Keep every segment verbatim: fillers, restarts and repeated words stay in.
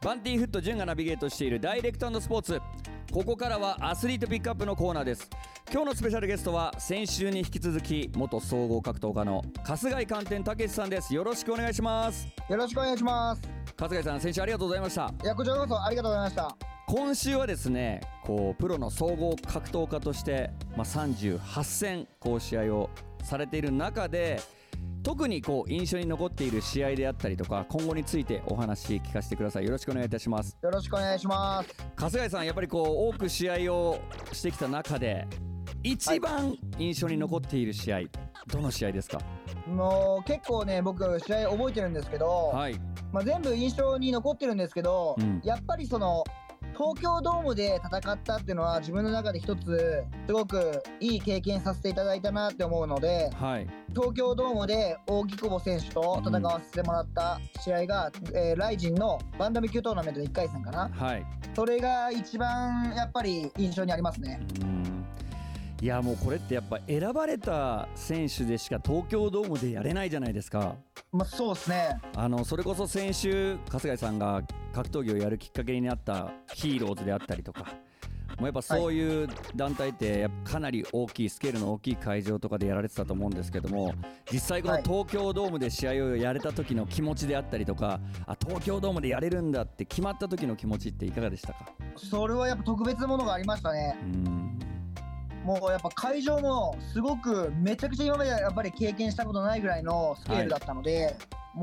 バンティーフット潤がナビゲートしているダイレクト&スポーツ、ここからはアスリートピックアップのコーナーです。今日のスペシャルゲストは先週に引き続き元総合格闘家の春日井寒天武さんです。よろしくお願いします。よろしくお願いします。春日井さん、先週ありがとうございました。いや、こちらこそありがとうございました。今週はですね、こうプロの総合格闘家として、まあ、さんじゅうはちせんこう試合をされている中で、特にこう印象に残っている試合であったりとか、今後についてお話聞かせてください。よろしくお願いいたします。よろしくお願いします。春日井さん、やっぱりこう多く試合をしてきた中で一番印象に残っている試合、はい、どの試合ですか？もう結構ね、僕試合覚えてるんですけど、はい、まあ、全部印象に残ってるんですけど、うん、やっぱりその東京ドームで戦ったっていうのは自分の中で一つすごくいい経験させていただいたなって思うので、はい、東京ドームで大木久保選手と戦わせてもらった試合が、うん、えー、ライジンのバンダム級トーナメントのいっかいせんかな、はい、それが一番やっぱり印象にありますね。うん、いや、もうこれってやっぱ選ばれた選手でしか東京ドームでやれないじゃないですか。まあ、そうですね。あのそれこそ先週春日井さんが格闘技をやるきっかけになったヒーローズであったりとか、もうやっぱそういう団体ってやっぱかなり大きいスケールの大きい会場とかでやられてたと思うんですけども、実際この東京ドームで試合をやれた時の気持ちであったりとか、あ、東京ドームでやれるんだって決まった時の気持ちっていかがでしたか？それはやっぱ特別なものがありましたね。うん、もうやっぱ会場もすごくめちゃくちゃ今までやっぱり経験したことないぐらいのスケールだったので、はい、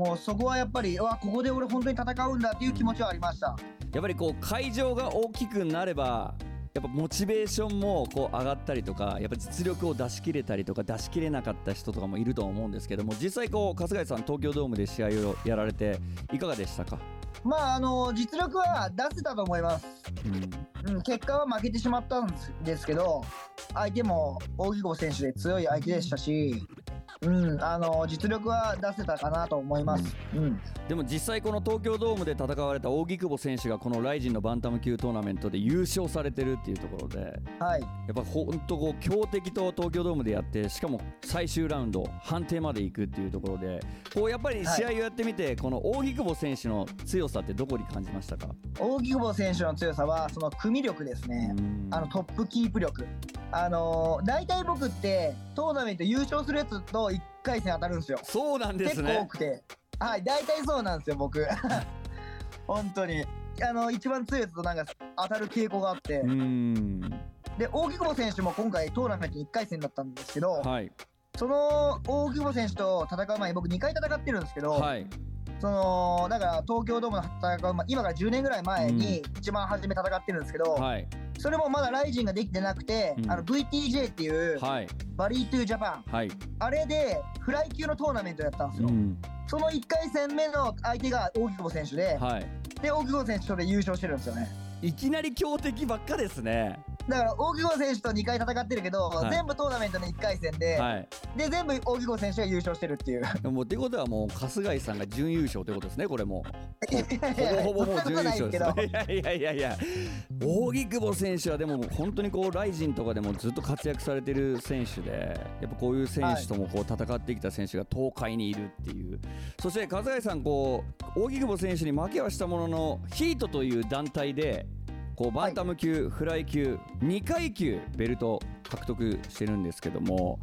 もうそこはやっぱり、うわ、ここで俺本当に戦うんだっていう気持ちはありました。やっぱりこう会場が大きくなればやっぱモチベーションもこう上がったりとか、やっぱ実力を出し切れたりとか出し切れなかった人とかもいると思うんですけども、実際こう春日井さん、東京ドームで試合をやられていかがでしたか？まあ、あの実力は出せたと思います。うん、結果は負けてしまったんですけど、相手も大木久保選手で強い相手でしたし、うん、あの実力は出せたかなと思います、うんうん、でも実際この東京ドームで戦われた大木久保選手がこのライジンのバンタム級トーナメントで優勝されてるっていうところで、はい、やっぱ本当こう強敵と東京ドームでやって、しかも最終ラウンド判定までいくっていうところで、こうやっぱり試合をやってみて、はい、この大木久保選手の強さってどこに感じましたか？大木久保選手の強さはその組力ですね。あのトップキープ力、あのー、大体僕ってトーナメント優勝するやつといっかいせん当たるんですよ。そうなんですね。結構多くて、はい、大体そうなんですよ僕本当にあの一番強いやつとなんか当たる傾向があって、うーん、で大木久保選手も今回トーナメントいっかいせんだったんですけど、はい、その大木久保選手と戦う前に僕にかい戦ってるんですけど、はい、そのだから東京ドームの戦う前、今からじゅうねんぐらい前に一番初め戦ってるんですけど、うん、はい、それもまだライジンができてなくて、うん、あの ブイティージェー っていう、はい、バリー・トゥ・ジャパン、はい、あれでフライ級のトーナメントやったんですよ、うん、そのいっかいせんめの相手が大木久保選手で、はい、で大木久保選手とで優勝してるんですよね。いきなり強敵ばっかですね。だから大木久保選手とにかい戦ってるけど、はい、全部トーナメントのいっかいせんで、はい、で全部大木久保選手が優勝してるっていう。でもってことはもう春日井さんが準優勝ってことですね。これもうほぼほぼもう準優勝ですね。いやいやいやいや、大木久保選手はでも本当にこうライジンとかでもずっと活躍されてる選手で、やっぱこういう選手ともこう戦ってきた選手が東海にいるっていう、はい、そして春日井さん、こう大木久保選手に負けはしたもののヒートという団体でこうバンタム級、はい、フライ級にかい級ベルト獲得してるんですけども、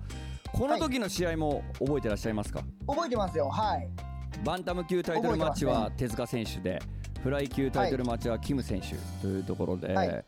この時の試合も覚えてらっしゃいますか？はい、覚えてますよ。はい、バンタム級タイトルマッチは手塚選手で、フライ級タイトルマッチはキム選手というところで、はい、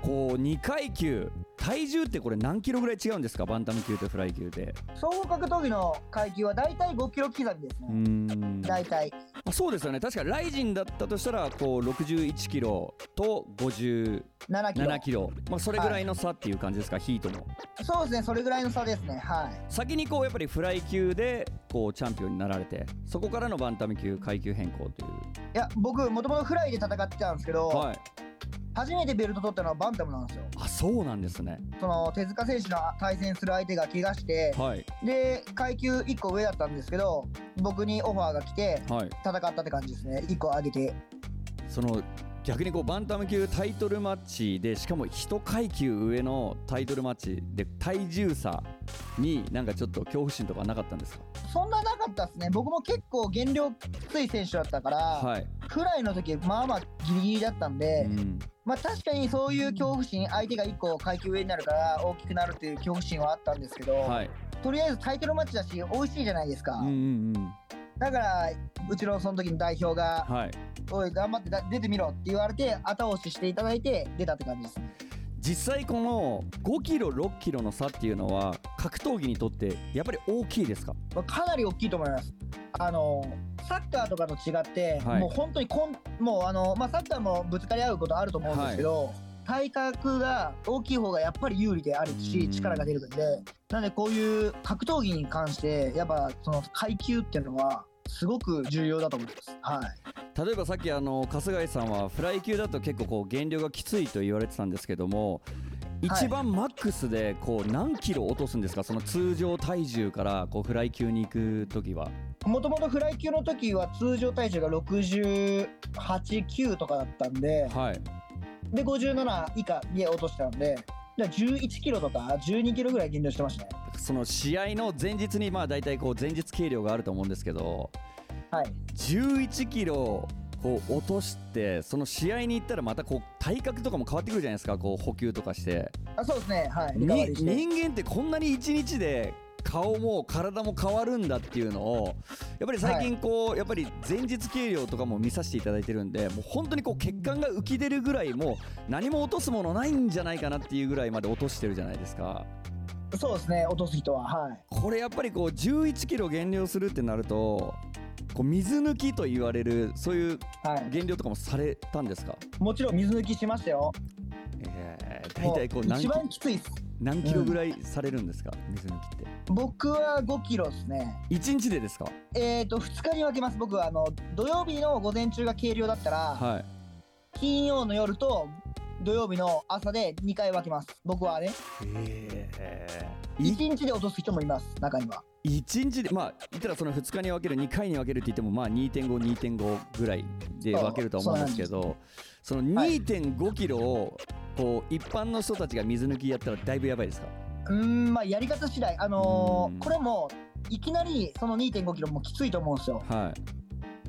こうにかい級体重ってこれ何キロぐらい違うんですか？バンタム級とフライ級で総合格闘技の階級はだいたいごキロ刻みですね。うーん、だいたいそうですよね。確かライジンだったとしたらこうろくじゅういちキロとごじゅうななキロ、まあ、それぐらいの差っていう感じですか？はい、ヒートのそうですね、それぐらいの差ですね。はい、先にこうやっぱりフライ級でこうチャンピオンになられて、そこからのバンタム級階級変更という。いや、僕もともとフライで戦ってたんですけど、はい、初めてベルト取ったのはバンタムなんですよ。あ、そうなんですね。その手塚選手の対戦する相手が怪我して、はい、で階級いっこ上だったんですけど、僕にオファーが来て戦ったって感じですね。いっこ上げて。その逆にこうバンタム級タイトルマッチで、しかもいち階級上のタイトルマッチで体重差になんかちょっと恐怖心とかなかったんですか？そんななかったですね。僕も結構減量きつい選手だったから、はい、フライの時まあまあギリギリだったんで、うん、まあ確かにそういう恐怖心、相手がいっこ階級上になるから大きくなるっていう恐怖心はあったんですけど、はい、とりあえずタイトルマッチだし美味しいじゃないですか、うんうんうん、だからうちのその時の代表が、はい、おい頑張って出てみろって言われて後押ししていただいて出たって感じです。実際このごキロろっキロの差っていうのは格闘技にとってやっぱり大きいですか？かなり大きいと思います。あのサッカーとかと違って、はい、もう本当にこんもうあの、まあ、サッカーもぶつかり合うことあると思うんですけど、はい、体格が大きい方がやっぱり有利であるし力が出るので、なのでこういう格闘技に関してやっぱその階級っていうのはすごく重要だと思います、はい、例えばさっきあの春日井さんはフライ級だと結構こう減量がきついと言われてたんですけども、はい、一番マックスでこう何キロ落とすんですか？その通常体重からこうフライ級に行くときは。もともとフライ級のときは通常体重がろくじゅうはち、きゅうとかだったんで、はい、でごじゅうなな以下で落としたんでじゅういちキロとかじゅうにキロぐらい減量してましたね。その試合の前日にまあ大体こう前日計量があると思うんですけど、はい、じゅういちキロこう落としてその試合に行ったらまたこう体格とかも変わってくるじゃないですか。こう補給とかして。あ、そうですね、はい、に人間ってこんなにいちにちで顔も体も変わるんだっていうのをやっぱり最近こう、はい、やっぱり前日計量とかも見させていただいてるんで、もう本当にこう血管が浮き出るぐらいもう何も落とすものないんじゃないかなっていうぐらいまで落としてるじゃないですか。そうですね、落とす人は、はい、これやっぱりこうじゅういちキロ減量するってなるとこう水抜きと言われるそういう減量とかもされたんですか？はい、もちろん水抜きしましたよ。えー、大体こう何キロ、一番きついっす。何キロぐらいされるんですか、うん、水抜きって。僕はごキロですね。いちにちでですか？えーとふつかに分けます。僕はあの土曜日の午前中が計量だったら、はい、金曜の夜と土曜日の朝でにかい分けます僕はね。えー、いちにちで落とす人もいます、中には。いちにちでまあ言ったらそのふつかに分けるにかいに分けるって言ってもまあ にてんご、にてんご ぐらいで分けるとは思うんですけど、そ, そ, その にてんごキロをこう一般の人たちが水抜きやったらだいぶやばいですか？うーん、まあやり方次第。あのー、これもいきなりその にてんごキロもきついと思うんですよ。はい、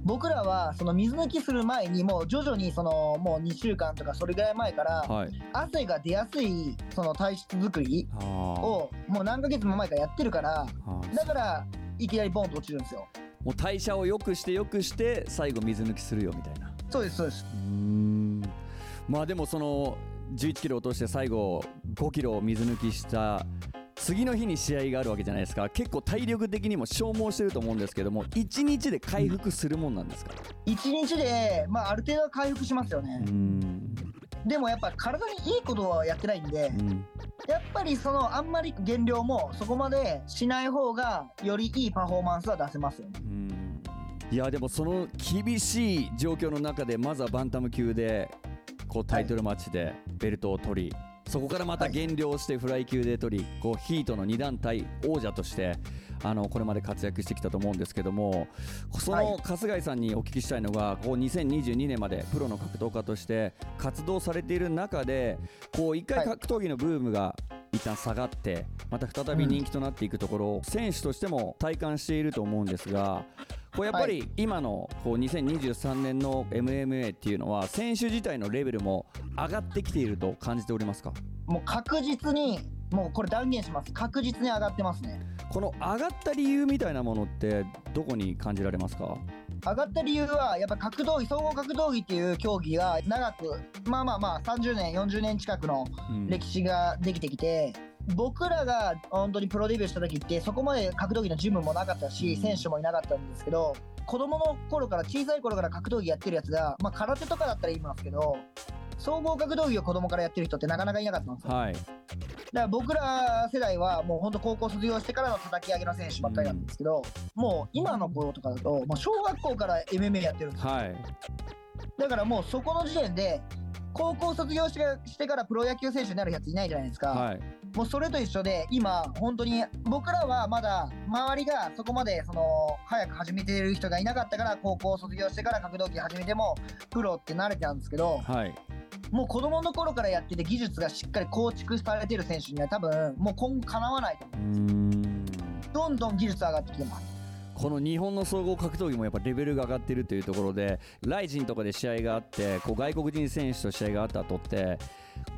僕らはその水抜きする前にもう徐々にそのもうにしゅうかんとかそれぐらい前から汗が出やすいその体質作りをもう何ヶ月も前からやってるから、だからいきなりボンと落ちるんですよ。もう代謝を良くして良くして最後水抜きするよみたいな。そうですそうです。うーん、まあでもそのじゅういちキロ落として最後ごキロ水抜きした次の日に試合があるわけじゃないですか。結構体力的にも消耗してると思うんですけども、いちにちで回復するもんなんですか？いちにちで、まあ、ある程度は回復しますよね。うん、でもやっぱ体にいいことはやってないんで、うん、やっぱりそのあんまり減量もそこまでしない方がよりいいパフォーマンスは出せますよね。うん、いやでもその厳しい状況の中でまずはバンタム級でこうタイトルマッチでベルトを取り、はい、そこからまた減量してフライ級で取り、はい、こうヒートのに団体王者としてあのこれまで活躍してきたと思うんですけども、その春日井さんにお聞きしたいのが、こうにせんにじゅうにねんまでプロの格闘家として活動されている中でこう一回格闘技のブームが一旦下がってまた再び人気となっていくところを選手としても体感していると思うんですが、こうやっぱり今のこうにせんにじゅうさんねんの エムエムエー っていうのは選手自体のレベルも上がってきていると感じておりますか？もう確実に、もうこれ断言します。確実に上がってますね。この上がった理由みたいなものってどこに感じられますか？上がった理由はやっぱ格闘技、総合格闘技っていう競技が長く、まあまあまあさんじゅうねん、よんじゅうねん近くの歴史ができてきて、うん、僕らが本当にプロデビューした時ってそこまで格闘技のジムもなかったし選手もいなかったんですけど、子供の頃から小さい頃から格闘技やってるやつが、まあ空手とかだったら言いますけど総合格闘技を子供からやってる人ってなかなかいなかったんですよ、はい、だから僕ら世代はもう本当高校卒業してからの叩き上げの選手ばっかりなんですけど、うん、もう今の子とかだともう小学校から エムエムエー やってるんですよ、はい、だからもうそこの時点で高校卒業してからプロ野球選手になるやついないじゃないですか、はい、もうそれと一緒で今本当に僕らはまだ周りがそこまでその早く始めてる人がいなかったから高校卒業してから格闘技始めてもプロって慣れてたんですけど、はい、もう子どもの頃からやってて技術がしっかり構築されてる選手には多分もう今後かなわないと思うんですよ。どんどん技術上がってきてます。この日本の総合格闘技もやっぱレベルが上がってるというところで、ライジンとかで試合があってこう外国人選手と試合があった後って、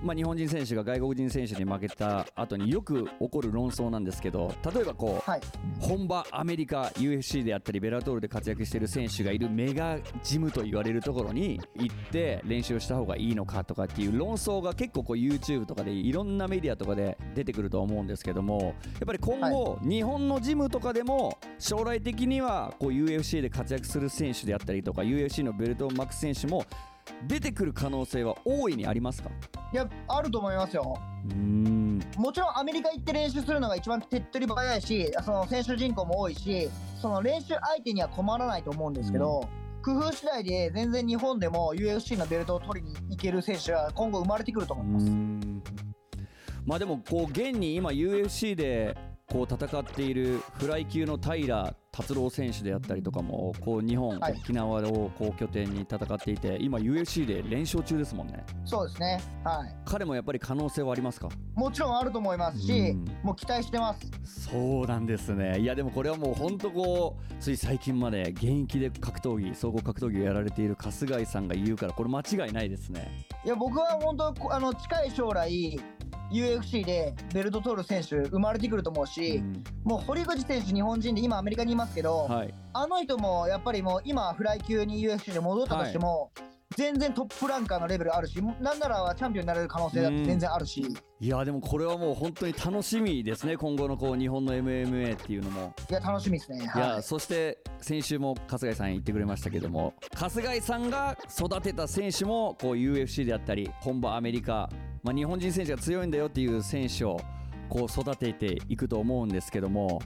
まあ、日本人選手が外国人選手に負けた後によく起こる論争なんですけど、例えばこう、はい、本場アメリカ ユーエフシー であったりベラトールで活躍している選手がいるメガジムと言われるところに行って練習をした方がいいのかとかっていう論争が結構こう YouTube とかでいろんなメディアとかで出てくると思うんですけども、やっぱり今後、はい、日本のジムとかでも将来的にはこう ユーエフシー で活躍する選手であったりとか ユーエフシー のベルトを巻く選手も出てくる可能性は大いにありますか？いや、あると思いますよ。うーん、もちろんアメリカ行って練習するのが一番手っ取り早いし、その選手人口も多いし、その練習相手には困らないと思うんですけど、うん、工夫次第で全然日本でも ユーエフシー のベルトを取りに行ける選手は今後生まれてくると思います。うーん、まあ、でもこう現に今 ユーエフシー でこう戦っているフライ級の平達郎選手であったりとかもこう日本、はい、沖縄をこう拠点に戦っていて、今 ユーエフシー で連勝中ですもんね。そうですね、はい、彼もやっぱり可能性はありますか？もちろんあると思いますし、うん、もう期待してます。そうなんですね。いやでもこれはもう本当こうつい最近まで現役で格闘技総合格闘技をやられている春日井さんが言うから、これ間違いないですね。いや僕は本当あの近い将来ユーエフシー でベルト取る選手生まれてくると思うし、うん、もう堀口選手日本人で今アメリカにいますけど、はい、あの人もやっぱりもう今フライ級に ユーエフシー で戻ったとしても、はい、全然トップランカーのレベルあるし、なんならチャンピオンになれる可能性だって全然あるし、うん、いやでもこれはもう本当に楽しみですね、今後のこう日本の エムエムエー っていうのも。いや楽しみですね、はい、いやそして先週も春日井さん言ってくれましたけども、春日井さんが育てた選手もこう ユーエフシー であったり本場アメリカ、まあ、日本人選手が強いんだよっていう選手をこう育てていくと思うんですけども、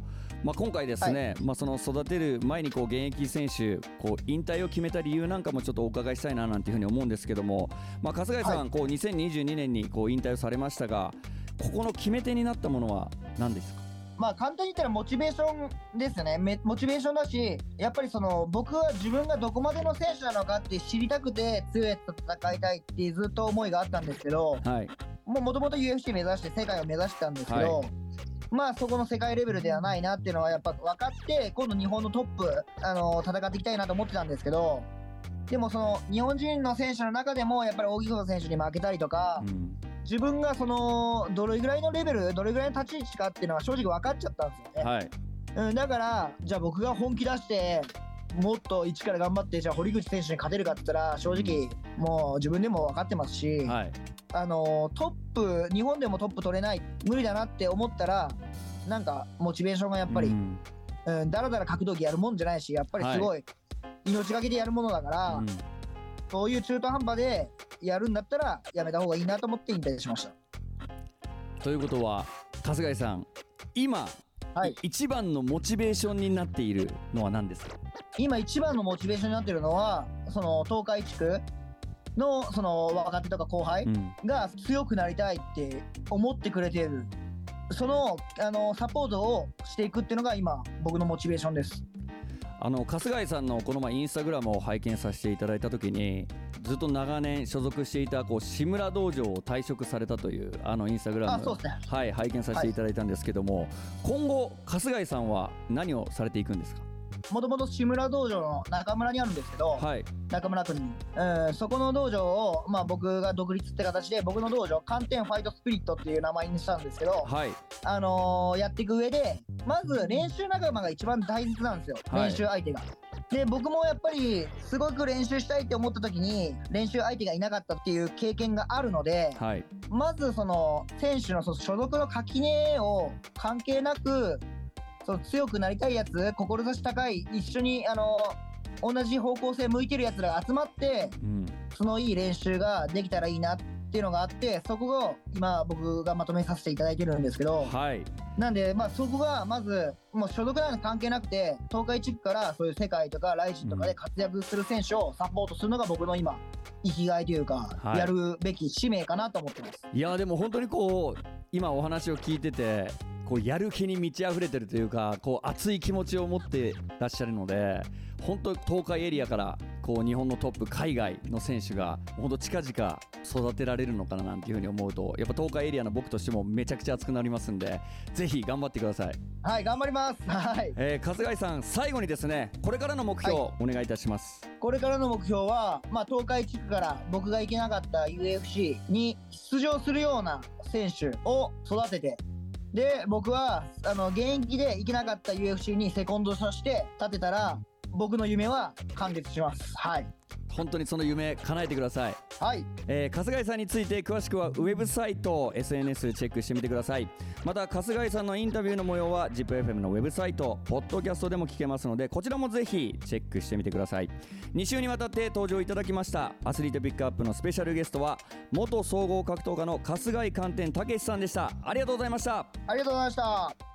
まあ、今回ですね、はい、まあ、その育てる前にこう現役選手こう引退を決めた理由なんかもちょっとお伺いしたいななんていうふうに思うんですけども、まあ、春日井さん、はい、こうにせんにじゅうにねんにこう引退をされましたが、ここの決め手になったものは何ですか？まあ簡単に言ったらモチベーションですね。モチベーションだし、やっぱりその僕は自分がどこまでの選手なのかって知りたくて強いやつと戦いたいってずっと思いがあったんですけど、はい、もともと ユーエフシー 目指して世界を目指してたんですけど、はい、まあそこの世界レベルではないなっていうのはやっぱ分かって、今度日本のトップ、あのー、戦っていきたいなと思ってたんですけど、でもその日本人の選手の中でもやっぱり大木久保選手に負けたりとか、うん、自分がそのどれぐらいのレベル、どれぐらいの立ち位置かっていうのは正直分かっちゃったんですよね、はい、うん、だからじゃあ僕が本気出してもっと一から頑張って、じゃあ堀口選手に勝てるかって言ったら正直もう自分でも分かってますし、うん、はい、あのトップ、日本でもトップ取れない、無理だなって思ったら、なんかモチベーションがやっぱり、うんうん、だらだら格闘技やるもんじゃないし、やっぱりすごい命がけでやるものだから、はい、うん、そういう中途半端でやるんだったらやめた方がいいなと思って引退しました。ということは春日井さん、今、はい、一番のモチベーションになっているのは何ですか？今一番のモチベーションになっているのは、その東海地区 の, その若手とか後輩が強くなりたいって思ってくれている、そ の, あのサポートをしていくっていうのが今僕のモチベーションです。あの春日井さんのこの前インスタグラムを拝見させていただいたときに、ずっと長年所属していたこう志村道場を退職されたというあのインスタグラム、あ、そうですね、はい、拝見させていただいたんですけども、はい、今後春日井さんは何をされていくんですか？もともと志村道場の中村にあるんですけど、はい、中村君に、うん、そこの道場を、まあ、僕が独立って形で僕の道場寒天ファイトスピリットっていう名前にしたんですけど、はい、あのー、やっていく上でまず練習仲間が一番大切なんですよ、はい、練習相手が。で僕もやっぱりすごく練習したいって思った時に練習相手がいなかったっていう経験があるので、はい、まずその選手の所属の垣根を関係なく、その強くなりたいやつ、志高い、一緒にあの同じ方向性向いてるやつらが集まって、うん、そのいい練習ができたらいいなっていうのがあって、そこを今僕がまとめさせていただいてるんですけど、はい、なんで、まあ、そこがまずもう所属なんか関係なくて、東海地区からそういう世界とかライジンとかで活躍する選手をサポートするのが僕の今生きがいというか、はい、やるべき使命かなと思ってます。いやでも本当にこう今お話を聞いててこうやる気に満ち溢れてるというか、こう熱い気持ちを持ってらっしゃるので、本当東海エリアからこう日本のトップ海外の選手が本当近々育てられるのかななんていうふうに思うと、やっぱ東海エリアの僕としてもめちゃくちゃ熱くなりますんで、ぜひ頑張ってください。はい、頑張ります。はい、えー、春日井さん、最後にですね、これからの目標をお願いいたします。はい、これからの目標は、まあ、東海地区から僕が行けなかった ユーエフシー に出場するような選手を育てて、で僕はあの現役で行けなかった ユーエフシー にセコンドさせて立てたら、僕の夢は完結します。はい。本当にその夢叶えてください。はい、えー、春日井さんについて詳しくはウェブサイト、エスエヌエス チェックしてみてください。また春日井さんのインタビューの模様は ジップエフエム のウェブサイト、ポッドキャストでも聞けますので、こちらもぜひチェックしてみてください。に週にわたって登場いただきましたアスリートピックアップのスペシャルゲストは元総合格闘家の春日井寛典武さんでした。ありがとうございました。ありがとうございました。